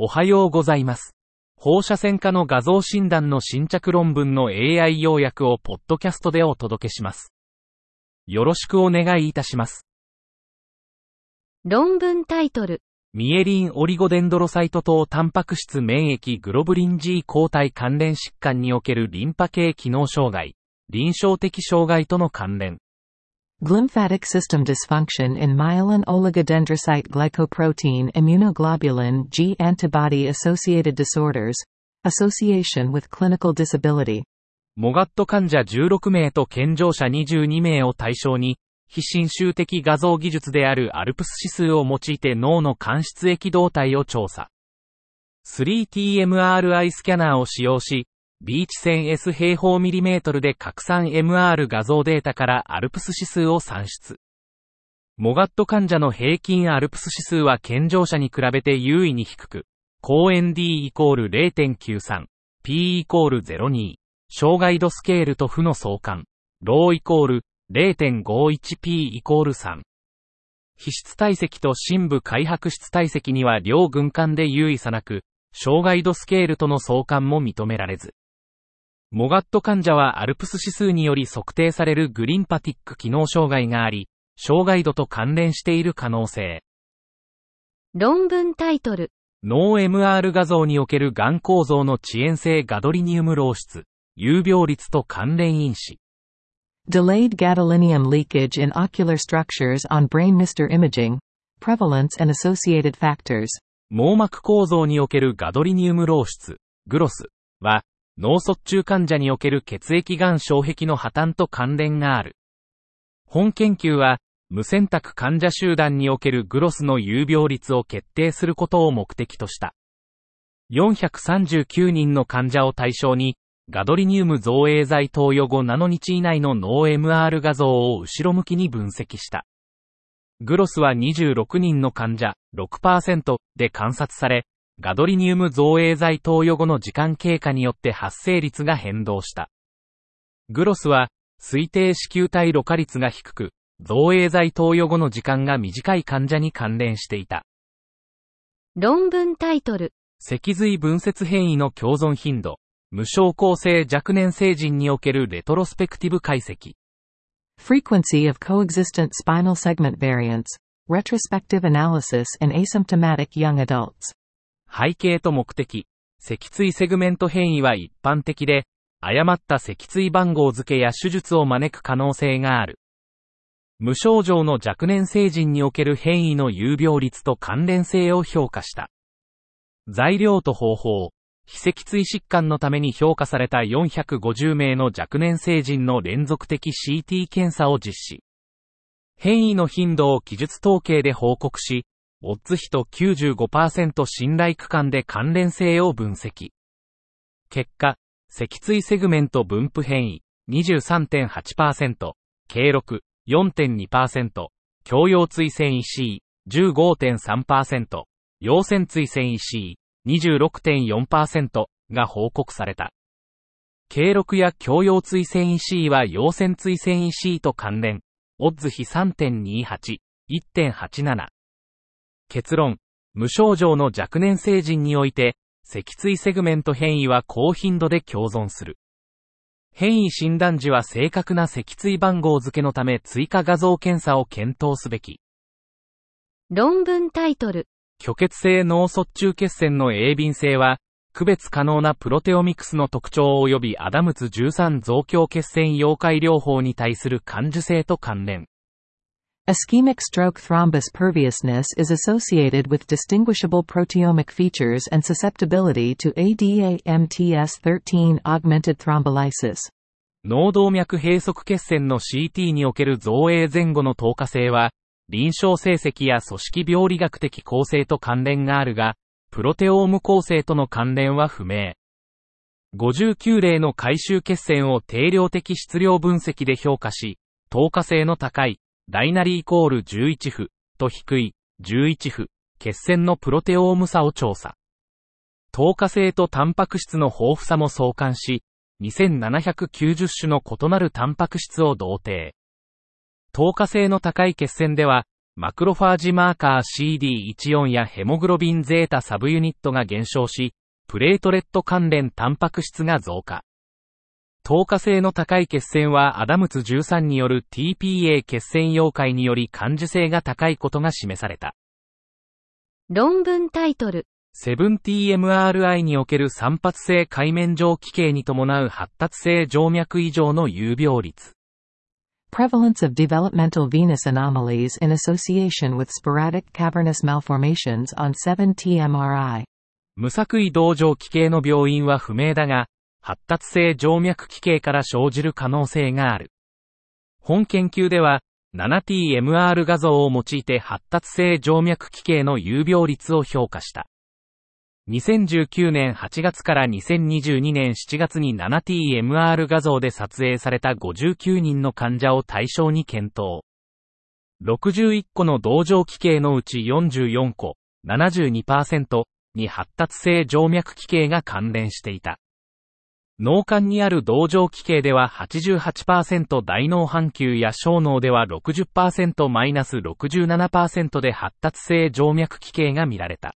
おはようございます。放射線科の画像診断の新着論文の AI 要約をポッドキャストでお届けします。よろしくお願いいたします。論文タイトル。ミエリンオリゴデンドロサイト等タンパク質免疫グロブリン G 抗体関連疾患におけるリンパ系機能障害、臨床的障害との関連。Lymphatic system dysfunction in myelin oligodendrocyte glycoprotein immunoglobulin G antibody-associated disorders, association with clinical disability. MOGAD 患者16名と健常者22名を対象に、非侵襲的画像技術である ALPS 指数を用いて脳の間質液動態を調査。3T-MRI スキャナーを使用し、ビーチ線 S 平方ミリメートルで拡散 MR 画像データからアルプス指数を算出。MOGAD 患者の平均アルプス指数は健常者に比べて優位に低く、公園 D=0.93、P=02、障害度スケールと負の相関、ロー=0.51、P=3。皮質体積と深部開白質体積には両軍間で優位差なく、障害度スケールとの相関も認められず。MOGAD 患者は ALPS 指数により測定されるグリンパティック機能障害があり、障害度と関連している可能性。論文タイトル。脳 MR 画像におけるがん構造の遅延性ガドリニウム漏出、有病率と関連因子。Delayed gadolinium leakage in ocular structures on brain Mr. imaging, prevalence and associated factors。網膜構造におけるガドリニウム漏出、グロスは、脳卒中患者における血液がん障壁の破綻と関連がある。本研究は、無選択患者集団におけるグロスの有病率を決定することを目的とした。439人の患者を対象に、ガドリニウム造影剤投与後7日以内の脳 MR 画像を後ろ向きに分析した。グロスは26人の患者 6% で観察され、ガドリニウム造影剤投与後の時間経過によって発生率が変動した。グロスは、推定糸球体ろ過率が低く、造影剤投与後の時間が短い患者に関連していた。論文タイトル。脊髄分節変異の共存頻度、無症候性若年成人におけるレトロスペクティブ解析。Frequency of coexistent spinal segment variants, retrospective analysis in asymptomatic young adults。 背景と目的。脊椎セグメント変異は一般的で、誤った脊椎番号付けや手術を招く可能性がある。無症状の若年成人における変異の有病率と関連性を評価した。材料と方法。非脊椎疾患のために評価された450名の若年成人の連続的 CT 検査を実施。変異の頻度を記述統計で報告し、オッズ比と 95% 信頼区間で関連性を分析。結果、脊椎セグメント分布変異 23.8%、経6 4.2%、強腰椎線維 C 15.3%、陽線椎線維 C26.4% が報告された。経6や強腰椎線維 C は陽線椎線維 C と関連、オッズ比 3.28、1.87。結論、無症状の若年成人において、脊椎セグメント変異は高頻度で共存する。変異診断時は正確な脊椎番号付けのため追加画像検査を検討すべき。論文タイトル。虚血性脳卒中血栓の鋭敏性は、区別可能なプロテオミクスの特徴及びアダムツ13増強血栓溶解療法に対する感受性と関連。Ischemic stroke thrombus perviousness is associated with distinguishable proteomic features and susceptibility to ADAMTS13 augmented thrombolysis。脳動脈閉塞血栓の CT における造影前後の透過性は、臨床成績や組織病理学的構成と関連があるが、プロテオーム構成との関連は不明。59例の回収血栓を定量的質量分析で評価し、透過性の高い、Dynary=11F、と低い、11F、血栓のプロテオーム差を調査。透過性とタンパク質の豊富さも相関し、2790種の異なるタンパク質を同定。透過性の高い血栓では、マクロファージマーカー CD14 やヘモグロビンゼータサブユニットが減少し、プレートレット関連タンパク質が増加。透過性の高い血栓はアダムツ13による TPA 血栓溶解により感受性が高いことが示された。論文タイトル。7TMRI における散発性界面上奇形に伴う発達性静脈異常の有病率。Prevalence of developmental venous anomalies in association with sporadic cavernous malformations on 7TMRI。無作為同常奇形の病因は不明だが、発達性静脈奇形から生じる可能性がある。本研究では、7TMR 画像を用いて発達性静脈奇形の有病率を評価した。2019年8月から2022年7月に 7TMR 画像で撮影された59人の患者を対象に検討。61個の同常奇形のうち44個、72% に発達性静脈奇形が関連していた。脳幹にある同常奇形では 88%、 大脳半球や小脳では 60%-67% で発達性静脈奇形が見られた。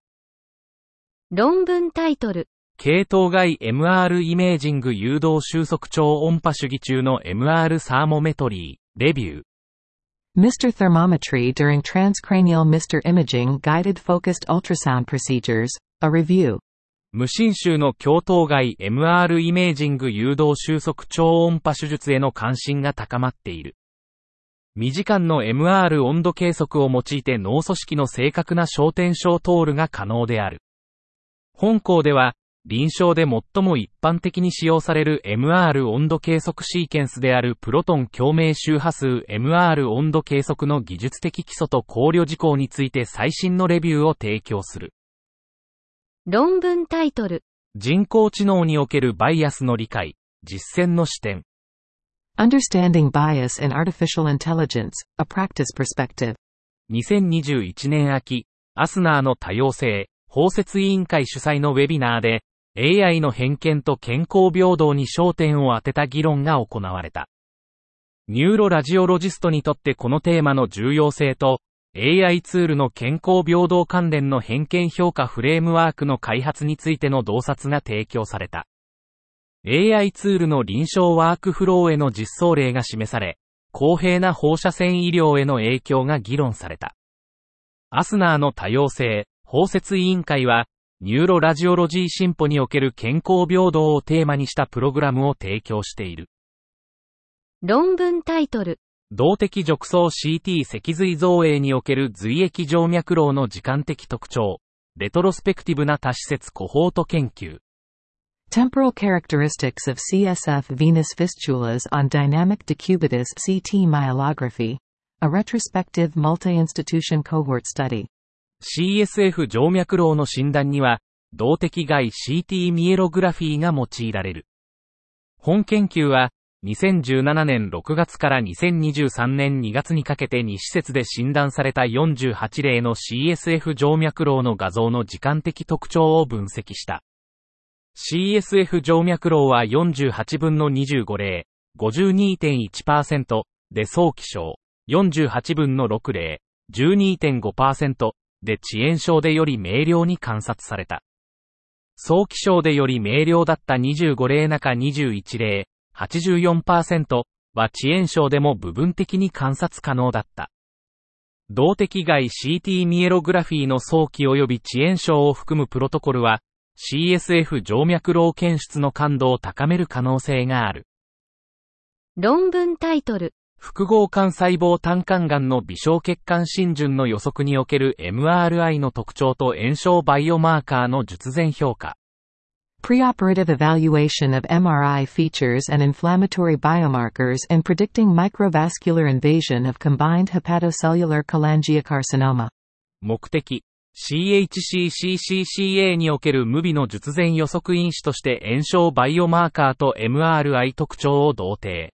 論文タイトル。系統外 MR イメージング誘導収束超音波主義中の MR サーモメトリー、レビュー。Mr. Thermometry during transcranial Mr. Imaging Guided Focused Ultrasound Procedures, a review。無侵襲の胸頭蓋 MR イメージング誘導収束超音波手術への関心が高まっている。2時間の MR 温度計測を用いて脳組織の正確な焦点症通るが可能である。本項では、臨床で最も一般的に使用される MR 温度計測シーケンスであるプロトン共鳴周波数 MR 温度計測の技術的基礎と考慮事項について最新のレビューを提供する。論文タイトル。人工知能におけるバイアスの理解、実践の視点。Understanding Bias in Artificial Intelligence, a Practice Perspective。2021年秋、アスナーの多様性、包摂委員会主催のウェビナーで、AI の偏見と健康平等に焦点を当てた議論が行われた。ニューロラジオロジストにとってこのテーマの重要性と、AI ツールの健康平等関連の偏見評価フレームワークの開発についての洞察が提供された。AI ツールの臨床ワークフローへの実装例が示され、公平な放射線医療への影響が議論された。アスナーの多様性、包摂委員会は、ニューロラジオロジー進歩における健康平等をテーマにしたプログラムを提供している。論文タイトル。動的褥瘡 CT 脊髄造影における髄液静脈痨の時間的特徴、レトロスペクティブな多施設コホート研究。Temporal characteristics of CSF venous fistulas on dynamic decubitus CT myelography, a retrospective multi-institution cohort study。CSF 静脈痨の診断には、動的外 CT ミエログラフィーが用いられる。本研究は、2017年6月から2023年2月にかけて2施設で診断された48例の CSF 静脈痨の画像の時間的特徴を分析した。CSF 静脈痨は48分の25例、52.1% で早期症、48分の6例、12.5% で遅延症でより明瞭に観察された。早期症でより明瞭だった25例中21例、84% は遅延症でも部分的に観察可能だった。動的外 CT ミエログラフィーの早期及び遅延症を含むプロトコルは CSF 静脈痨検出の感度を高める可能性がある。論文タイトル。複合幹細胞胆管がんの微小血管浸潤の予測における MRI の特徴と炎症バイオマーカーの術前評価。Preoperative evaluation of MRI features and inflammatory biomarkers in predicting microvascular invasion of combined hepatocellular cholangiocarcinoma。目的、CHC CCA における無微の術前予測因子として炎症バイオマーカーと MRI 特徴を同定。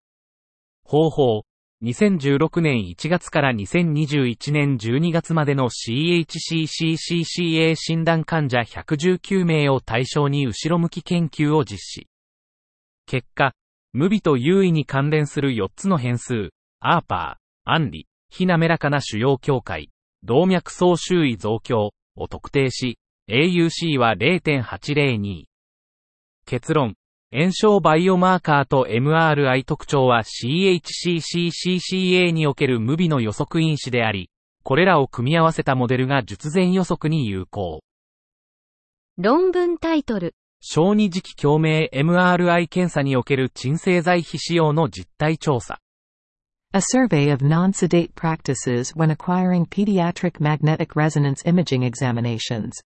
方法、2016年1月から2021年12月までの CHC CCA 診断患者119名を対象に後ろ向き研究を実施。結果、無微と有意に関連する4つの変数、アーパー、アンリ、非滑らかな腫瘍境界、動脈総周囲増強を特定し、AUC は 0.802。結論、炎症バイオマーカーと MRI 特徴は CHC CCA における無微の予測因子であり、これらを組み合わせたモデルが術前予測に有効。論文タイトル。小児磁気共鳴 MRI 検査における鎮静剤非使用の実態調査。A survey of non-sedate practices when acquiring pediatric magnetic resonance imaging examinations.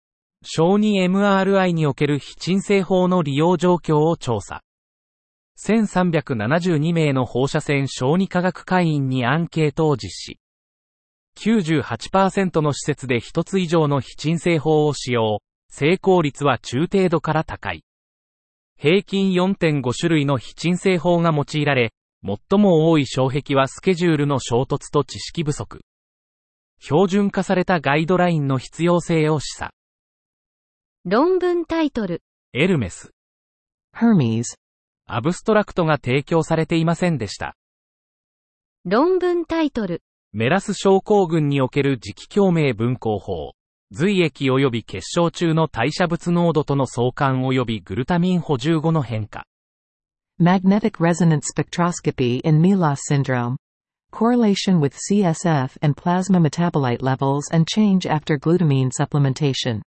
小児 MRI における非鎮静法の利用状況を調査。1372名の放射線小児科学会員にアンケートを実施。98% の施設で1つ以上の非鎮静法を使用。成功率は中程度から高い。平均 4.5 種類の非鎮静法が用いられ、最も多い障壁はスケジュールの衝突と知識不足。標準化されたガイドラインの必要性を示唆。論文タイトル。エルメス。Hermes。アブストラクトが提供されていませんでした。論文タイトル。メラス症候群における磁気共鳴分光法。髄液及び結晶中の代謝物濃度との相関及びグルタミン補15の変化。Magnetic Resonance Spectroscopy in Milos Syndrome. Correlation with CSF and plasma metabolite levels and change after glutamine supplementation.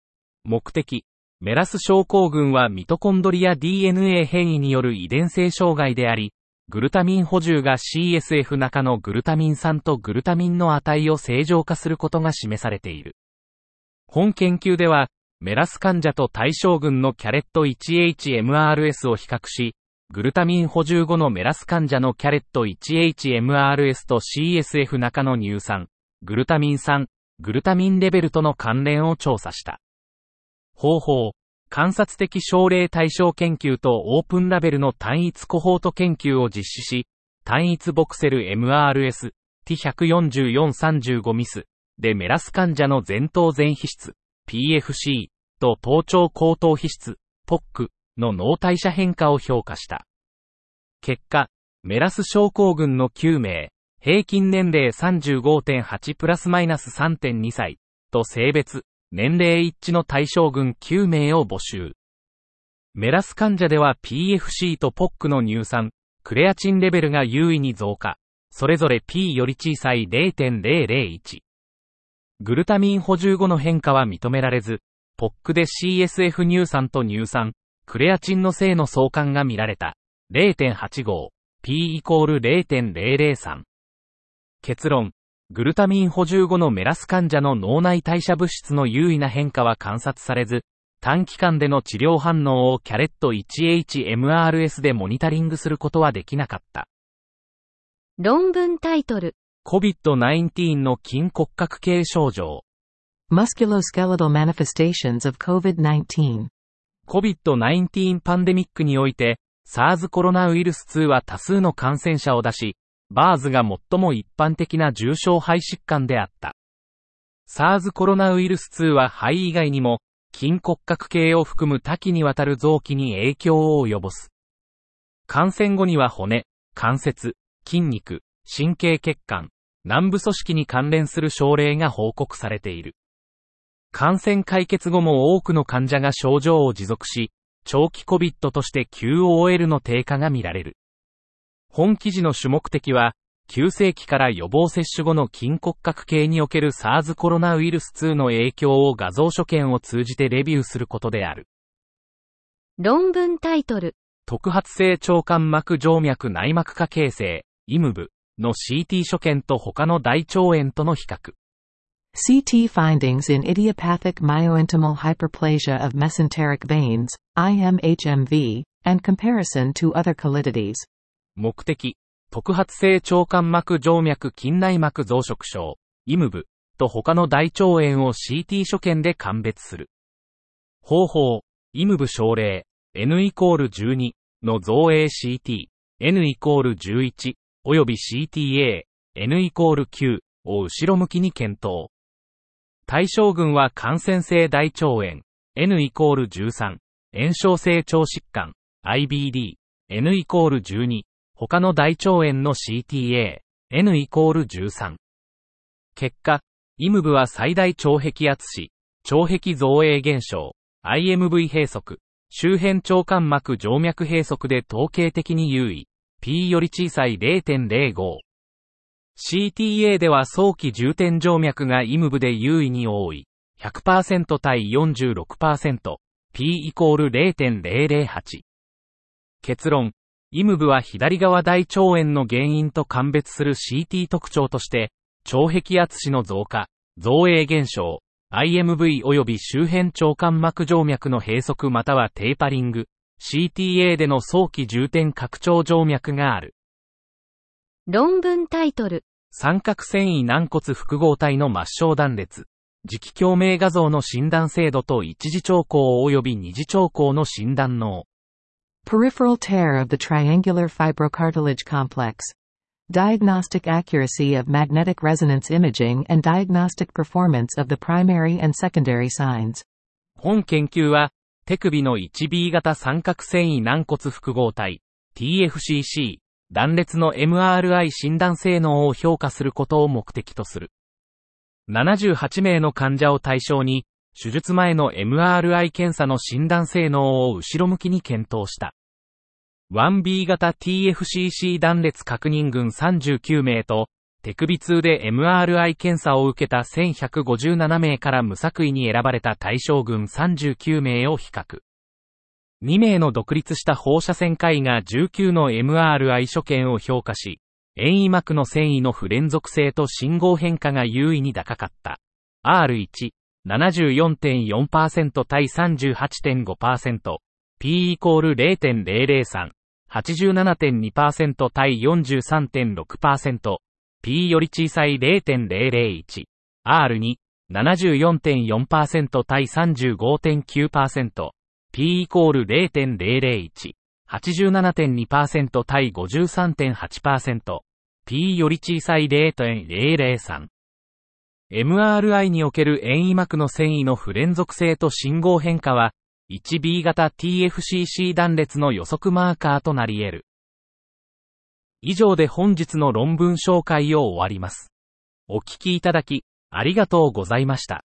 目的。メラス症候群はミトコンドリア DNA 変異による遺伝性障害であり、グルタミン補充が CSF 中のグルタミン酸とグルタミンの値を正常化することが示されている。本研究では、メラス患者と対象群のキャレット 1HMRS を比較し、グルタミン補充後のメラス患者のキャレット 1HMRS と CSF 中の乳酸、グルタミン酸、グルタミンレベルとの関連を調査した。方法、観察的症例対象研究とオープンラベルの単一コホート研究を実施し、単一ボクセル MRS、T14435 ミス。でメラス患者の前頭前皮質 PFC と頭頂後頭皮質 POC の脳代謝変化を評価した。結果、メラス症候群の9名、平均年齢 35.8 プラスマイナス 3.2 歳と性別、年齢一致の対象群9名を募集。メラス患者では PFC と POC の乳酸、クレアチンレベルが優位に増加、それぞれ P より小さい 0.001。グルタミン補充後の変化は認められず、POC で CSF 乳酸と乳酸、クレアチンの性の相関が見られた。0.85、P イコール 0.003。結論、グルタミン補充後のメラス患者の脳内代謝物質の優位な変化は観察されず、短期間での治療反応をキャレット 1HMRS でモニタリングすることはできなかった。論文タイトル。COVID-19 の筋骨格系症状 Musculoskeletal Manifestations of COVID-19 COVID-19 パンデミックにおいて SARS コロナウイルス2は多数の感染者を出し、BARS が最も一般的な重症肺疾患であった。 SARS コロナウイルス2は肺以外にも筋骨格系を含む多岐にわたる臓器に影響を及ぼす。感染後には骨、関節、筋肉、神経血管、軟部組織に関連する症例が報告されている。感染解決後も多くの患者が症状を持続し、長期COVIDとして QOL の低下が見られる。本記事の主目的は、急性期から予防接種後の筋骨格系における SARS コロナウイルス2の影響を画像所見を通じてレビューすることである。論文タイトル。特発性腸間膜静脈内膜下形成、IMHV。の CT 所見と他の大腸炎との比較。CT findings in idiopathic myointimal hyperplasia of mesenteric veins, IMHMV, and comparison to other callidities. 目的、特発性腸間膜静脈筋内膜増殖症、IMHV、と他の大腸炎を CT 所見で鑑別する。方法、IMHV 症例、N イコール12の造影 CT、N イコール11、および CTA、N イコール9を後ろ向きに検討。対象群は感染性大腸炎、N イコール13、炎症性腸疾患、IBD、N イコール12、他の大腸炎の CTA、N イコール13。結果、IMHV は最大腸壁圧死、腸壁造影減少、IMV 閉塞、周辺腸間膜静脈閉塞で統計的に優位、P より小さい 0.05。CTA では早期重点静脈が IMHV で優位に多い、100% 対 46%、P イコール 0.008。結論、IMHV は左側大腸炎の原因と鑑別する CT 特徴として、腸壁圧死の増加、造影減少、IMV 及び周辺腸間膜静脈の閉塞またはテーパリング、CTA での早期重点拡張静脈がある。論文タイトル。三角繊維軟骨複合体の末梢断裂。磁気共鳴画像の診断精度と一次兆候及び二次兆候の診断能。Peripheral tear of the triangular fibrocartilage complex. Diagnostic accuracy of magnetic resonance imaging and diagnostic performance of the primary and secondary signs. 本研究は、手首の 1B 型三角繊維軟骨複合体 TFCC 断裂の MRI 診断性能を評価することを目的とする。78名の患者を対象に、手術前の MRI 検査の診断性能を後ろ向きに検討した。1B 型 TFCC 断裂確認群39名と、手首痛で MRI 検査を受けた1157名から無作為に選ばれた対象群39名を比較。2名の独立した放射線科医が19の MRI 所見を評価し、遠位膜の繊維の不連続性と信号変化が優位に高かった。R1、74.4% 対 38.5%、P イコール 0.003、87.2% 対 43.6%、P より小さい 0.001、R2、74.4% 対 35.9%、P イコール 0.001、87.2% 対 53.8%、P より小さい 0.003。MRI における遠位膜の繊維の不連続性と信号変化は、1B 型 TFCC 断裂の予測マーカーとなり得る。以上で本日の論文紹介を終わります。お聞きいただき、ありがとうございました。